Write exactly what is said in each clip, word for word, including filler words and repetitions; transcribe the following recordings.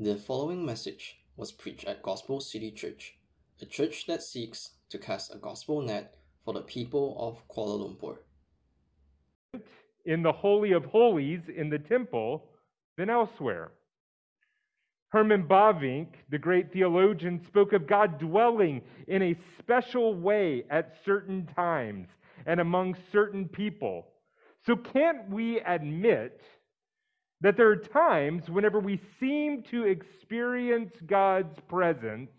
The following message was preached at Gospel City Church, a church that seeks to cast a gospel net for the people of Kuala Lumpur. In the Holy of Holies in the temple than elsewhere. Herman Bavinck, the great theologian, spoke of God dwelling in a special way at certain times and among certain people. So can't we admit that there are times whenever we seem to experience God's presence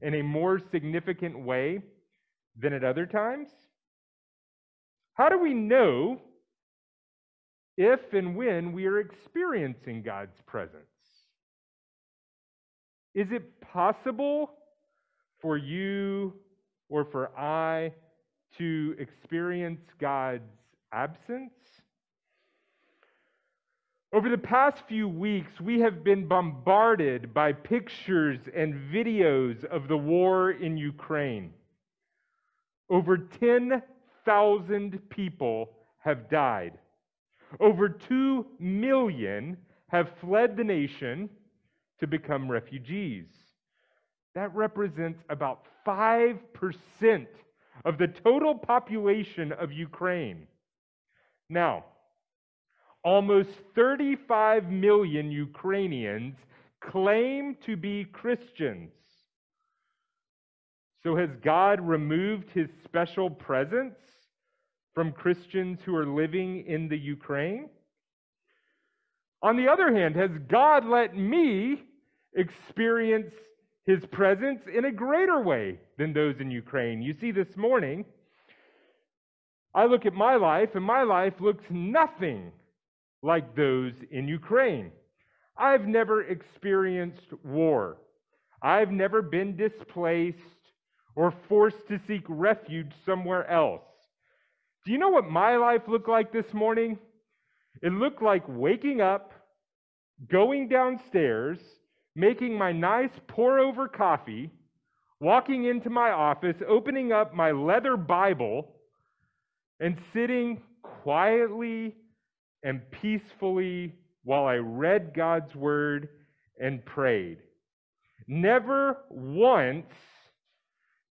in a more significant way than at other times? How do we know if and when we are experiencing God's presence? Is it possible for you or for I to experience God's absence? Over the past few weeks, we have been bombarded by pictures and videos of the war in Ukraine. Over ten thousand people have died. Over two million have fled the nation to become refugees. That represents about five percent of the total population of Ukraine. Now, almost thirty-five million Ukrainians claim to be Christians. So has God removed his special presence from Christians who are living in the Ukraine? On the other hand, has God let me experience his presence in a greater way than those in Ukraine? You see, this morning, I look at my life, and my life looks nothing like those in Ukraine. I've never experienced war. I've never been displaced or forced to seek refuge somewhere else. Do you know what my life looked like this morning? It looked like waking up, going downstairs, making my nice pour-over coffee, walking into my office, opening up my leather Bible, and sitting quietly and peacefully while I read God's word and prayed. Never once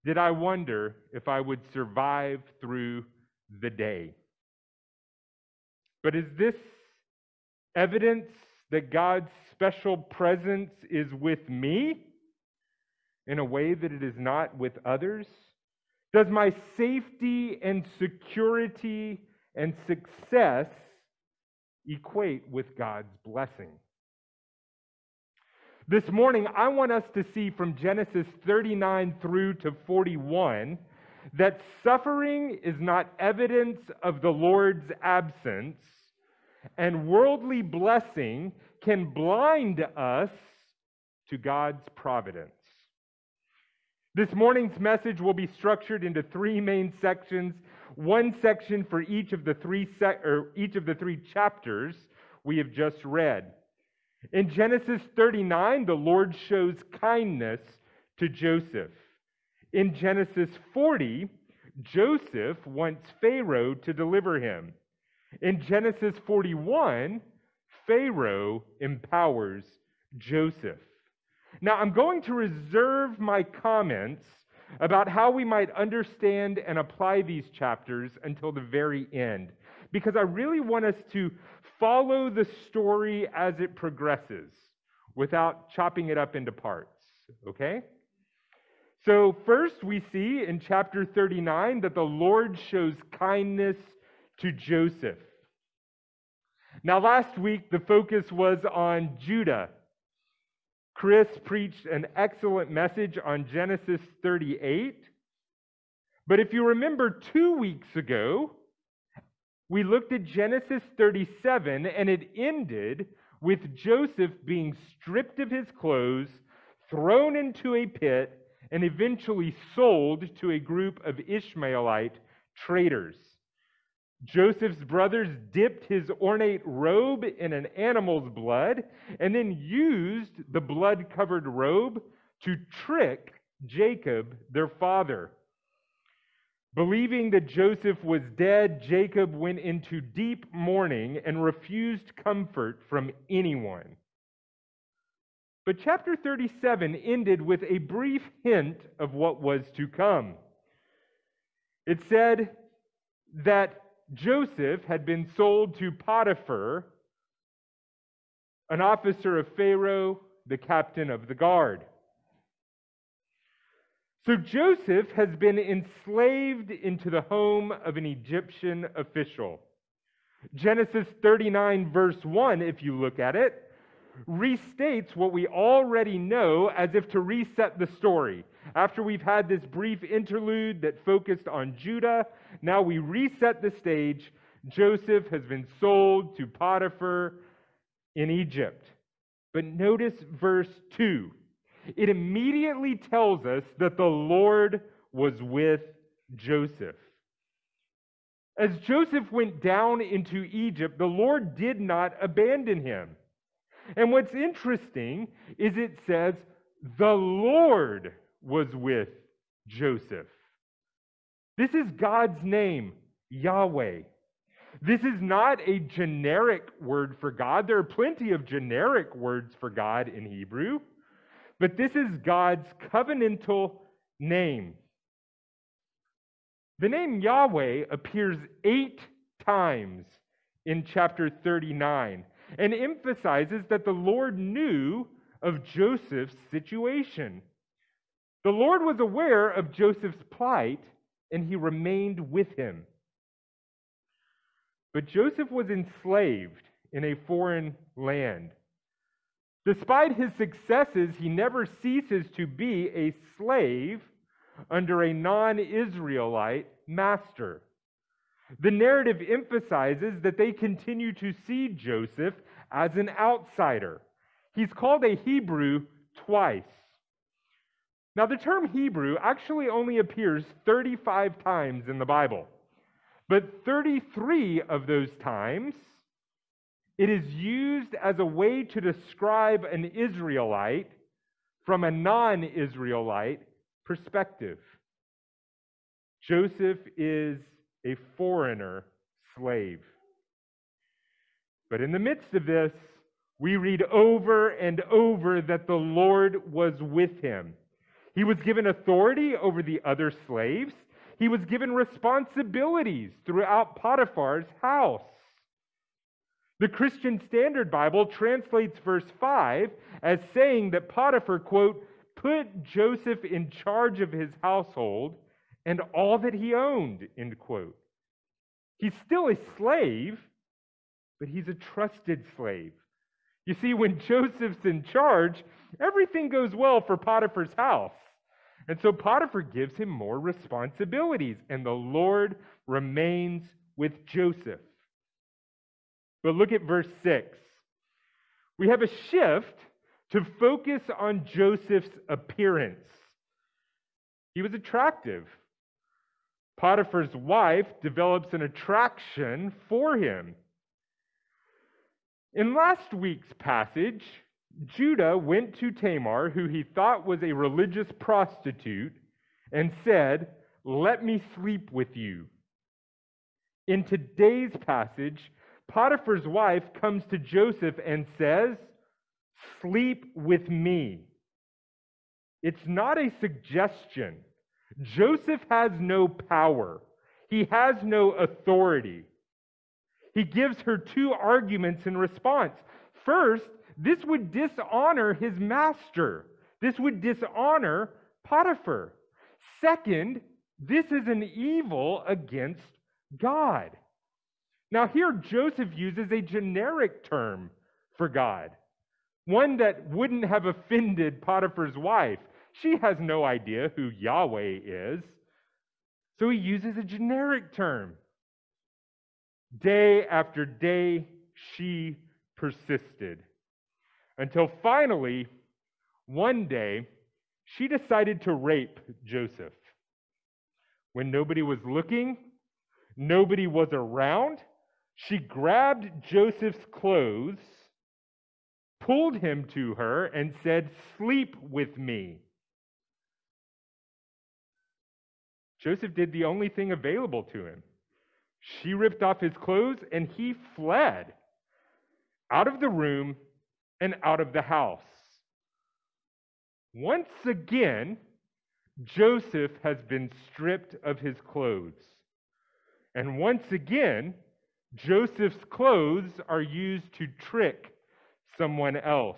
did I wonder if I would survive through the day. But is this evidence that God's special presence is with me in a way that it is not with others? Does my safety and security and success equate with God's blessing? This morning, I want us to see from Genesis thirty-nine through to forty-one that suffering is not evidence of the Lord's absence, and worldly blessing can blind us to God's providence. This morning's message will be structured into three main sections. One section for each of the three sec- or each of the three chapters we have just read. In Genesis thirty-nine, the Lord shows kindness to Joseph. In Genesis forty, Joseph wants Pharaoh to deliver him. In Genesis forty-one, Pharaoh empowers Joseph. Now, I'm going to reserve my comments about how we might understand and apply these chapters until the very end, because I really want us to follow the story as it progresses without chopping it up into parts, okay? So first we see in chapter thirty-nine that the Lord shows kindness to Joseph. Now last week the focus was on Judah. Chris preached an excellent message on Genesis thirty-eight. But if you remember, two weeks ago, we looked at Genesis thirty-seven, and it ended with Joseph being stripped of his clothes, thrown into a pit, and eventually sold to a group of Ishmaelite traders. Joseph's brothers dipped his ornate robe in an animal's blood and then used the blood-covered robe to trick Jacob, their father. Believing that Joseph was dead, Jacob went into deep mourning and refused comfort from anyone. But chapter thirty-seven ended with a brief hint of what was to come. It said that Joseph had been sold to Potiphar, an officer of Pharaoh, the captain of the guard. So Joseph has been enslaved into the home of an Egyptian official. Genesis thirty-nine, verse one, if you look at it, restates what we already know as if to reset the story. After we've had this brief interlude that focused on Judah, now we reset the stage. Joseph has been sold to Potiphar in Egypt. But notice verse two. It immediately tells us that the Lord was with Joseph. As Joseph went down into Egypt, the Lord did not abandon him. And what's interesting is it says, the Lord was with Joseph. This is God's name, Yahweh. This is not a generic word for God. There are plenty of generic words for God in Hebrew. But this is God's covenantal name. The name Yahweh appears eight times in chapter thirty-nine and emphasizes that the Lord knew of Joseph's situation. The Lord was aware of Joseph's plight, and he remained with him. But Joseph was enslaved in a foreign land. Despite his successes, he never ceases to be a slave under a non-Israelite master. The narrative emphasizes that they continue to see Joseph as an outsider. He's called a Hebrew twice. Now, the term Hebrew actually only appears thirty-five times in the Bible, but thirty-three of those times it is used as a way to describe an Israelite from a non-Israelite perspective. Joseph is a foreigner slave. But in the midst of this, we read over and over that the Lord was with him. He was given authority over the other slaves. He was given responsibilities throughout Potiphar's house. The Christian Standard Bible translates verse five as saying that Potiphar, quote, put Joseph in charge of his household and all that he owned, end quote. He's still a slave, but he's a trusted slave. You see, when Joseph's in charge, everything goes well for Potiphar's house. And so Potiphar gives him more responsibilities, and the Lord remains with Joseph. But look at verse six. We have a shift to focus on Joseph's appearance. He was attractive. Potiphar's wife develops an attraction for him. In last week's passage, Judah went to Tamar, who he thought was a religious prostitute, and said, "Let me sleep with you." In today's passage, Potiphar's wife comes to Joseph and says, "Sleep with me." It's not a suggestion. Joseph has no power. He has no authority. He gives her two arguments in response. First, this would dishonor his master. This would dishonor Potiphar. Second, this is an evil against God. Now here, Joseph uses a generic term for God, one that wouldn't have offended Potiphar's wife. She has no idea who Yahweh is, so he uses a generic term. Day after day, she persisted, until finally, one day, she decided to rape Joseph. When nobody was looking, nobody was around, she grabbed Joseph's clothes, pulled him to her, and said, "Sleep with me." Joseph did the only thing available to him. She ripped off his clothes, and he fled out of the room and out of the house. Once again, Joseph has been stripped of his clothes. And once again, Joseph's clothes are used to trick someone else.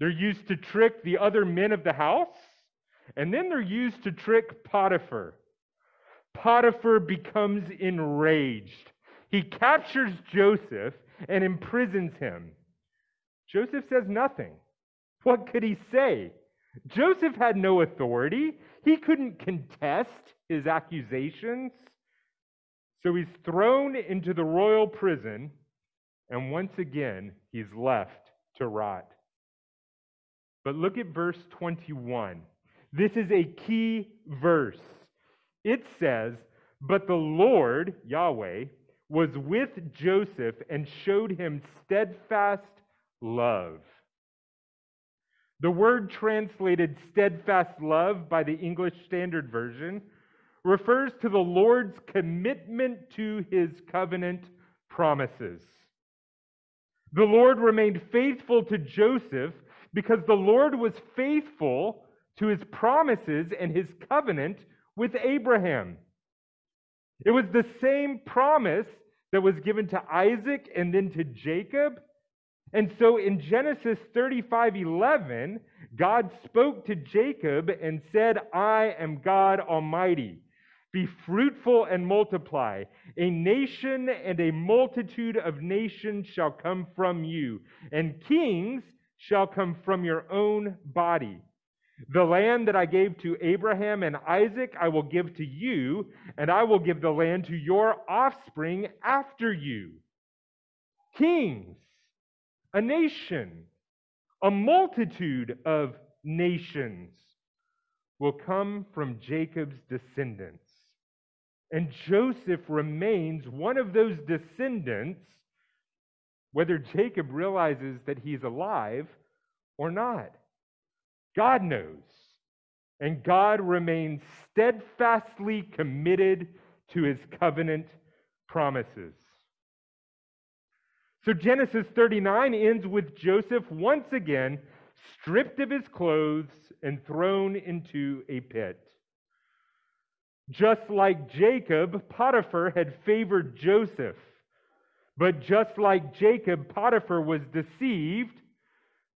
They're used to trick the other men of the house, and then they're used to trick Potiphar. Potiphar becomes enraged. He captures Joseph and imprisons him. Joseph says nothing. What could he say? Joseph had no authority. He couldn't contest his accusations. So he's thrown into the royal prison, and once again, he's left to rot. But look at verse twenty-one. This is a key verse. It says, "But the Lord, Yahweh, was with Joseph and showed him steadfast love." The word translated steadfast love by the English Standard Version refers to the Lord's commitment to his covenant promises. The Lord remained faithful to Joseph because the Lord was faithful to his promises and his covenant with Abraham. It was the same promise that was given to Isaac and then to Jacob. And so in Genesis thirty-five eleven, God spoke to Jacob and said, "I am God Almighty. Be fruitful and multiply. A nation and a multitude of nations shall come from you, and kings shall come from your own body. The land that I gave to Abraham and Isaac I will give to you, and I will give the land to your offspring after you." Kings. A nation, a multitude of nations will come from Jacob's descendants. And Joseph remains one of those descendants, whether Jacob realizes that he's alive or not. God knows, and God remains steadfastly committed to his covenant promises. So Genesis thirty-nine ends with Joseph once again stripped of his clothes and thrown into a pit. Just like Jacob, Potiphar had favored Joseph. But just like Jacob, Potiphar was deceived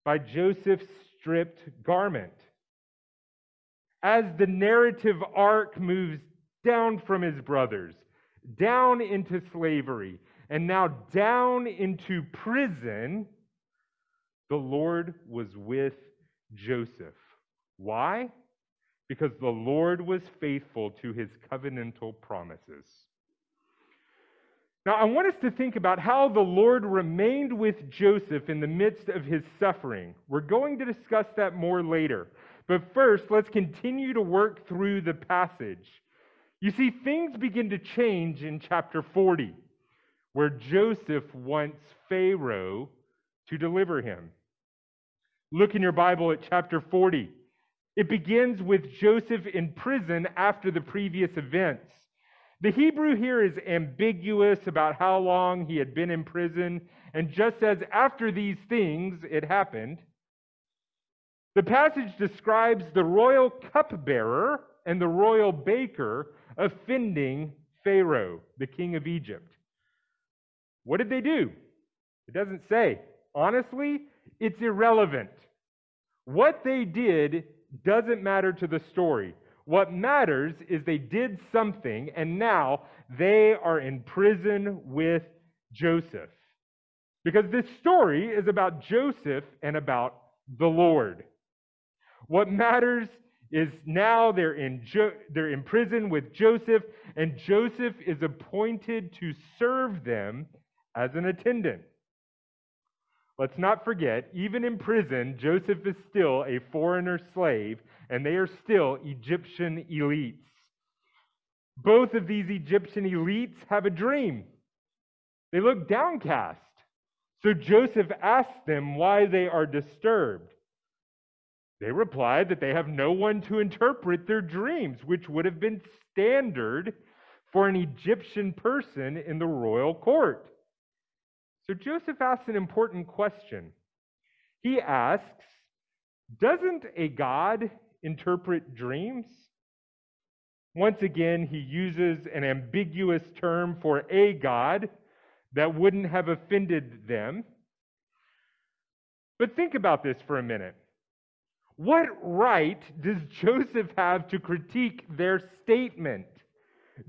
by Joseph's stripped garment. As the narrative arc moves down from his brothers, down into slavery, and now down into prison, the Lord was with Joseph. Why? Because the Lord was faithful to his covenantal promises. Now, I want us to think about how the Lord remained with Joseph in the midst of his suffering. We're going to discuss that more later. But first, let's continue to work through the passage. You see, things begin to change in chapter forty. Where Joseph wants Pharaoh to deliver him. Look in your Bible at chapter forty. It begins with Joseph in prison after the previous events. The Hebrew here is ambiguous about how long he had been in prison and just says, after these things, it happened. The passage describes the royal cupbearer and the royal baker offending Pharaoh, the king of Egypt. What did they do? It doesn't say. Honestly, it's irrelevant. What they did doesn't matter to the story. What matters is they did something, and now they are in prison with Joseph. Because this story is about Joseph and about the Lord. What matters is now they're in, jo- they're in prison with Joseph, and Joseph is appointed to serve them as an attendant. Let's not forget, even in prison, Joseph is still a foreigner slave, and they are still Egyptian elites. Both of these Egyptian elites have a dream. They look downcast. So Joseph asks them why they are disturbed. They reply that they have no one to interpret their dreams, which would have been standard for an Egyptian person in the royal court. So Joseph asks an important question. He asks, Doesn't a God interpret dreams? Once again, he uses an ambiguous term for a God that wouldn't have offended them. But think about this for a minute. What right does Joseph have to critique their statement?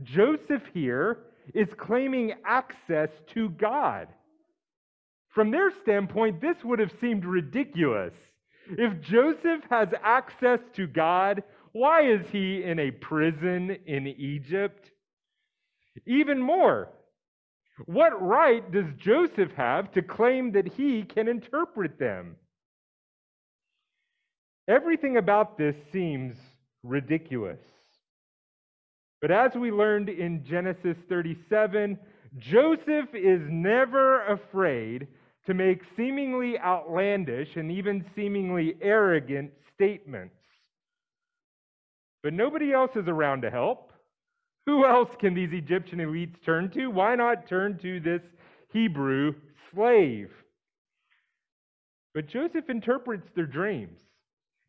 Joseph here is claiming access to God. From their standpoint, this would have seemed ridiculous. If Joseph has access to God, why is he in a prison in Egypt? Even more, what right does Joseph have to claim that he can interpret them? Everything about this seems ridiculous. But as we learned in Genesis thirty-seven, Joseph is never afraid to make seemingly outlandish and even seemingly arrogant statements. But nobody else is around to help. Who else can these Egyptian elites turn to? Why not turn to this Hebrew slave? But Joseph interprets their dreams,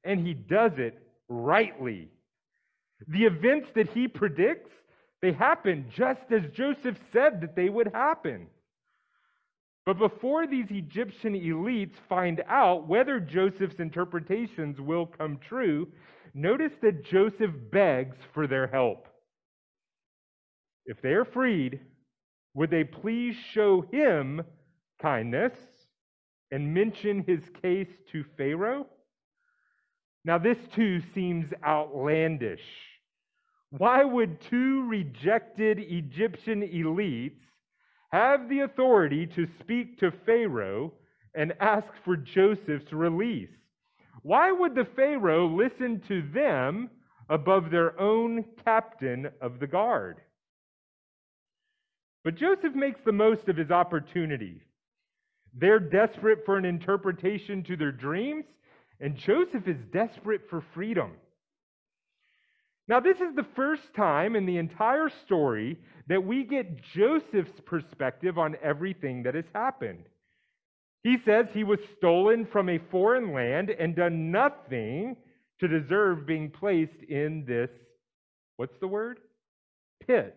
and he does it rightly. The events that he predicts, they happen just as Joseph said that they would happen. But before these Egyptian elites find out whether Joseph's interpretations will come true, notice that Joseph begs for their help. If they are freed, would they please show him kindness and mention his case to Pharaoh? Now, this too seems outlandish. Why would two rejected Egyptian elites have the authority to speak to Pharaoh and ask for Joseph's release? Why would the Pharaoh listen to them above their own captain of the guard? But Joseph makes the most of his opportunity. They're desperate for an interpretation to their dreams, and Joseph is desperate for freedom. Now, this is the first time in the entire story that we get Joseph's perspective on everything that has happened. He says he was stolen from a foreign land and done nothing to deserve being placed in this, what's the word? Pit.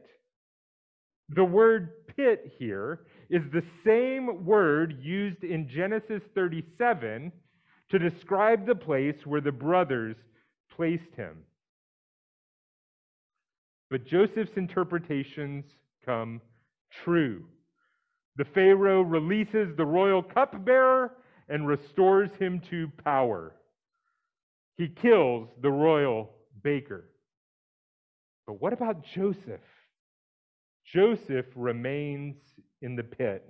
The word pit here is the same word used in Genesis thirty-seven to describe the place where the brothers placed him. But Joseph's interpretations come true. The Pharaoh releases the royal cupbearer and restores him to power. He kills the royal baker. But what about Joseph? Joseph remains in the pit.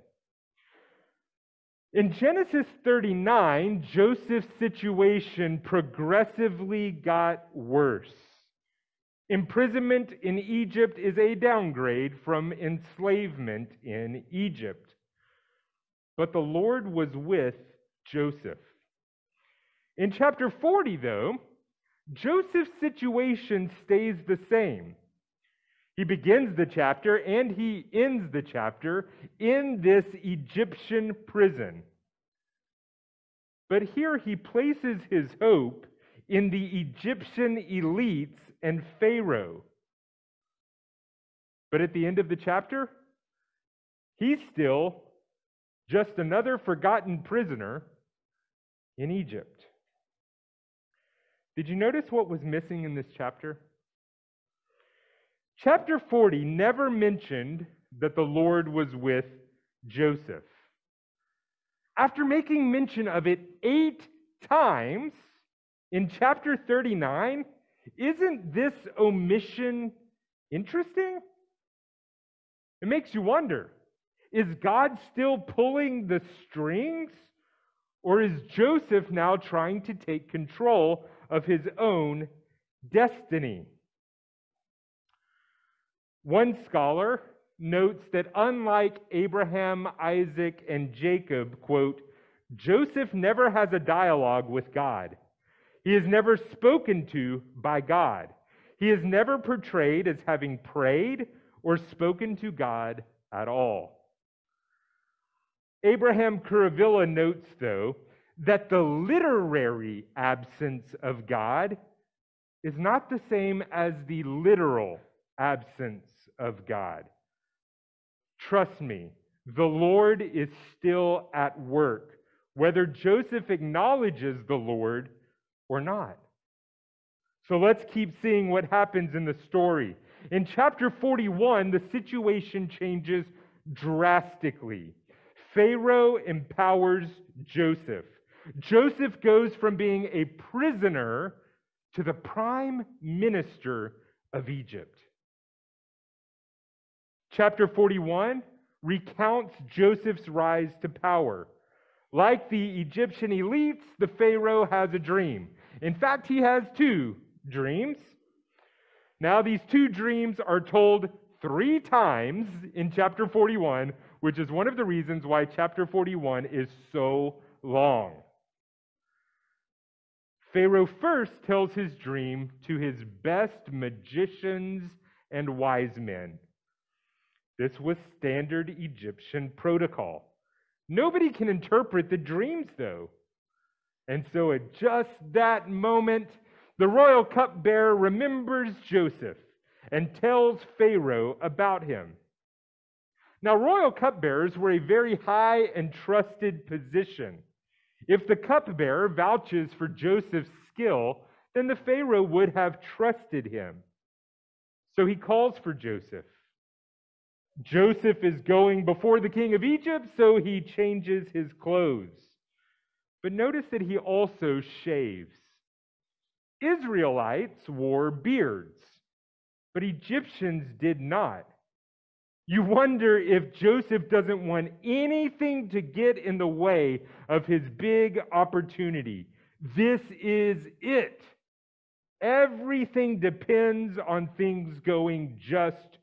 In Genesis thirty-nine, Joseph's situation progressively got worse. Imprisonment in Egypt is a downgrade from enslavement in Egypt. But the Lord was with Joseph. In chapter forty, though, Joseph's situation stays the same. He begins the chapter and he ends the chapter in this Egyptian prison. But here he places his hope in the Egyptian elites and Pharaoh. But at the end of the chapter, he's still just another forgotten prisoner in Egypt. Did you notice what was missing in this chapter? Chapter forty never mentioned that the Lord was with Joseph. After making mention of it eight times in chapter thirty-nine, isn't this omission interesting? It makes you wonder, is God still pulling the strings, or is Joseph now trying to take control of his own destiny? One scholar notes that unlike Abraham, Isaac, and Jacob, quote, Joseph never has a dialogue with God. He is never spoken to by God. He is never portrayed as having prayed or spoken to God at all. Abraham Kuravilla notes, though, that the literary absence of God is not the same as the literal absence of God. Trust me, the Lord is still at work, whether Joseph acknowledges the Lord or not. So let's keep seeing what happens in the story. In chapter forty-one, the situation changes drastically. Pharaoh empowers Joseph. Joseph goes from being a prisoner to the prime minister of Egypt. Chapter forty-one recounts Joseph's rise to power. Like the Egyptian elites, the Pharaoh has a dream. In fact, he has two dreams. Now, these two dreams are told three times in chapter forty-one, which is one of the reasons why chapter forty-one is so long. Pharaoh first tells his dream to his best magicians and wise men. This was standard Egyptian protocol. Nobody can interpret the dreams, though. And so at just that moment, the royal cupbearer remembers Joseph and tells Pharaoh about him. Now, royal cupbearers were a very high and trusted position. If the cupbearer vouches for Joseph's skill, then the Pharaoh would have trusted him. So he calls for Joseph. Joseph is going before the king of Egypt, so he changes his clothes. But notice that he also shaves. Israelites wore beards, but Egyptians did not. You wonder if Joseph doesn't want anything to get in the way of his big opportunity. This is it. Everything depends on things going just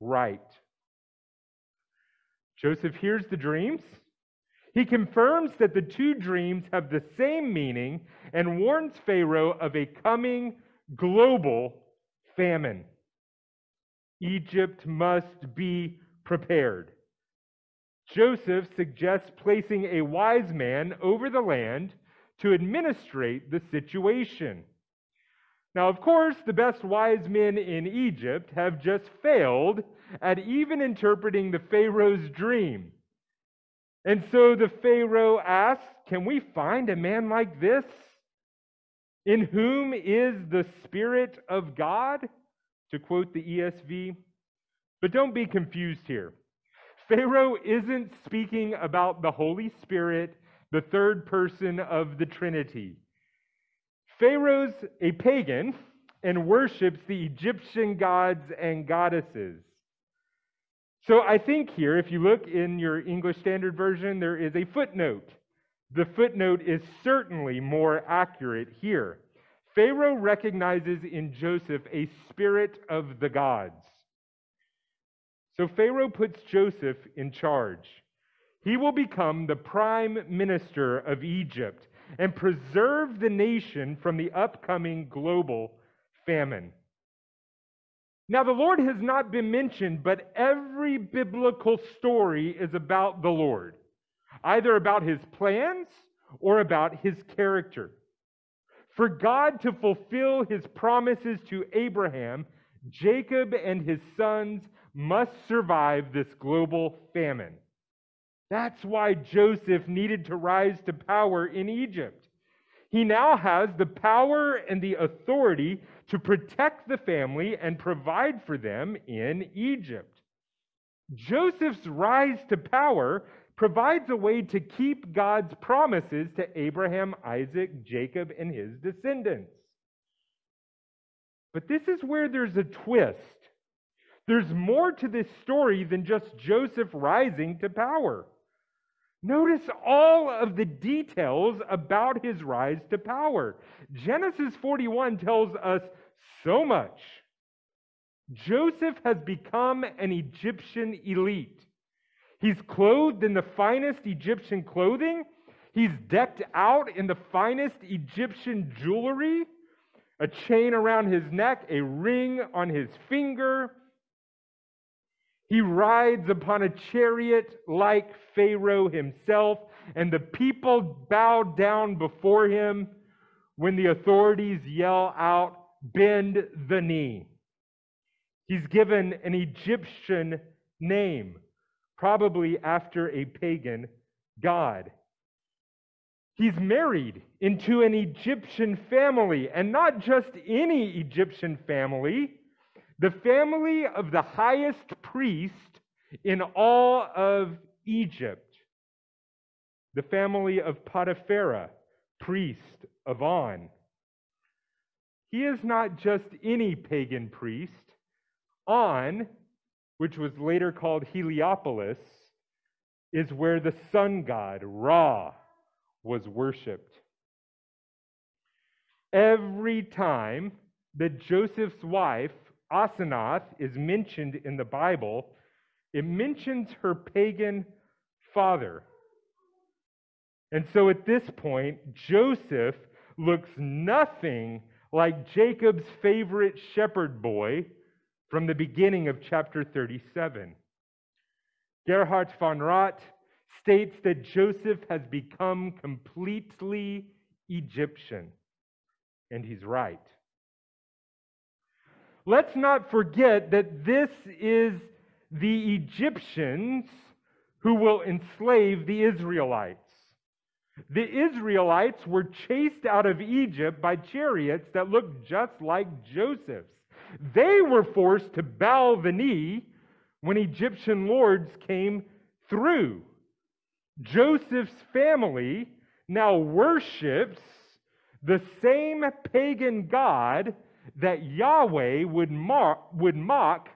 right. Joseph hears the dreams. He confirms that the two dreams have the same meaning and warns Pharaoh of a coming global famine. Egypt must be prepared. Joseph suggests placing a wise man over the land to administrate the situation. Now, of course, the best wise men in Egypt have just failed at even interpreting the Pharaoh's dream. And so the Pharaoh asks, "Can we find a man like this, in whom is the Spirit of God?" To quote the E S V. But don't be confused here. Pharaoh isn't speaking about the Holy Spirit, the third person of the Trinity. Pharaoh's a pagan and worships the Egyptian gods and goddesses. So I think here, if you look in your English Standard Version, there is a footnote. The footnote is certainly more accurate here. Pharaoh recognizes in Joseph a spirit of the gods. So Pharaoh puts Joseph in charge. He will become the prime minister of Egypt and preserve the nation from the upcoming global famine. Now, the Lord has not been mentioned, but every biblical story is about the Lord, either about his plans or about his character. For God to fulfill his promises to Abraham, Jacob and his sons must survive this global famine. That's why Joseph needed to rise to power in Egypt. He now has the power and the authority to protect the family and provide for them in Egypt. Joseph's rise to power provides a way to keep God's promises to Abraham, Isaac, Jacob, and his descendants. But this is where there's a twist. There's more to this story than just Joseph rising to power. Notice all of the details about his rise to power. Genesis forty-one tells us so much. Joseph has become an Egyptian elite. He's clothed in the finest Egyptian clothing. He's decked out in the finest Egyptian jewelry, a chain around his neck, a ring on his finger. He rides upon a chariot like Pharaoh himself, and the people bow down before him. When the authorities yell out, bend the knee. He's given an Egyptian name, probably after a pagan god. He's married into an Egyptian family, and not just any Egyptian family, the family of the highest priest in all of Egypt, the family of Potiphera, priest of On. He is not just any pagan priest. On, which was later called Heliopolis, is where the sun god Ra was worshipped. Every time that Joseph's wife, Asenath, is mentioned in the Bible, it mentions her pagan father. And so at this point, Joseph looks nothing like Jacob's favorite shepherd boy from the beginning of chapter thirty-seven. Gerhard von Rath states that Joseph has become completely Egyptian, and he's right. Let's not forget that this is the Egyptians who will enslave the Israelites. The Israelites were chased out of Egypt by chariots that looked just like Joseph's. They were forced to bow the knee when Egyptian lords came through. Joseph's family now worships the same pagan god that Yahweh would mock, would mock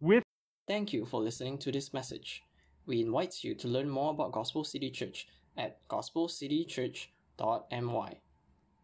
with. Thank you for listening to this message. We invite you to learn more about Gospel City Church at gospel city church dot m y.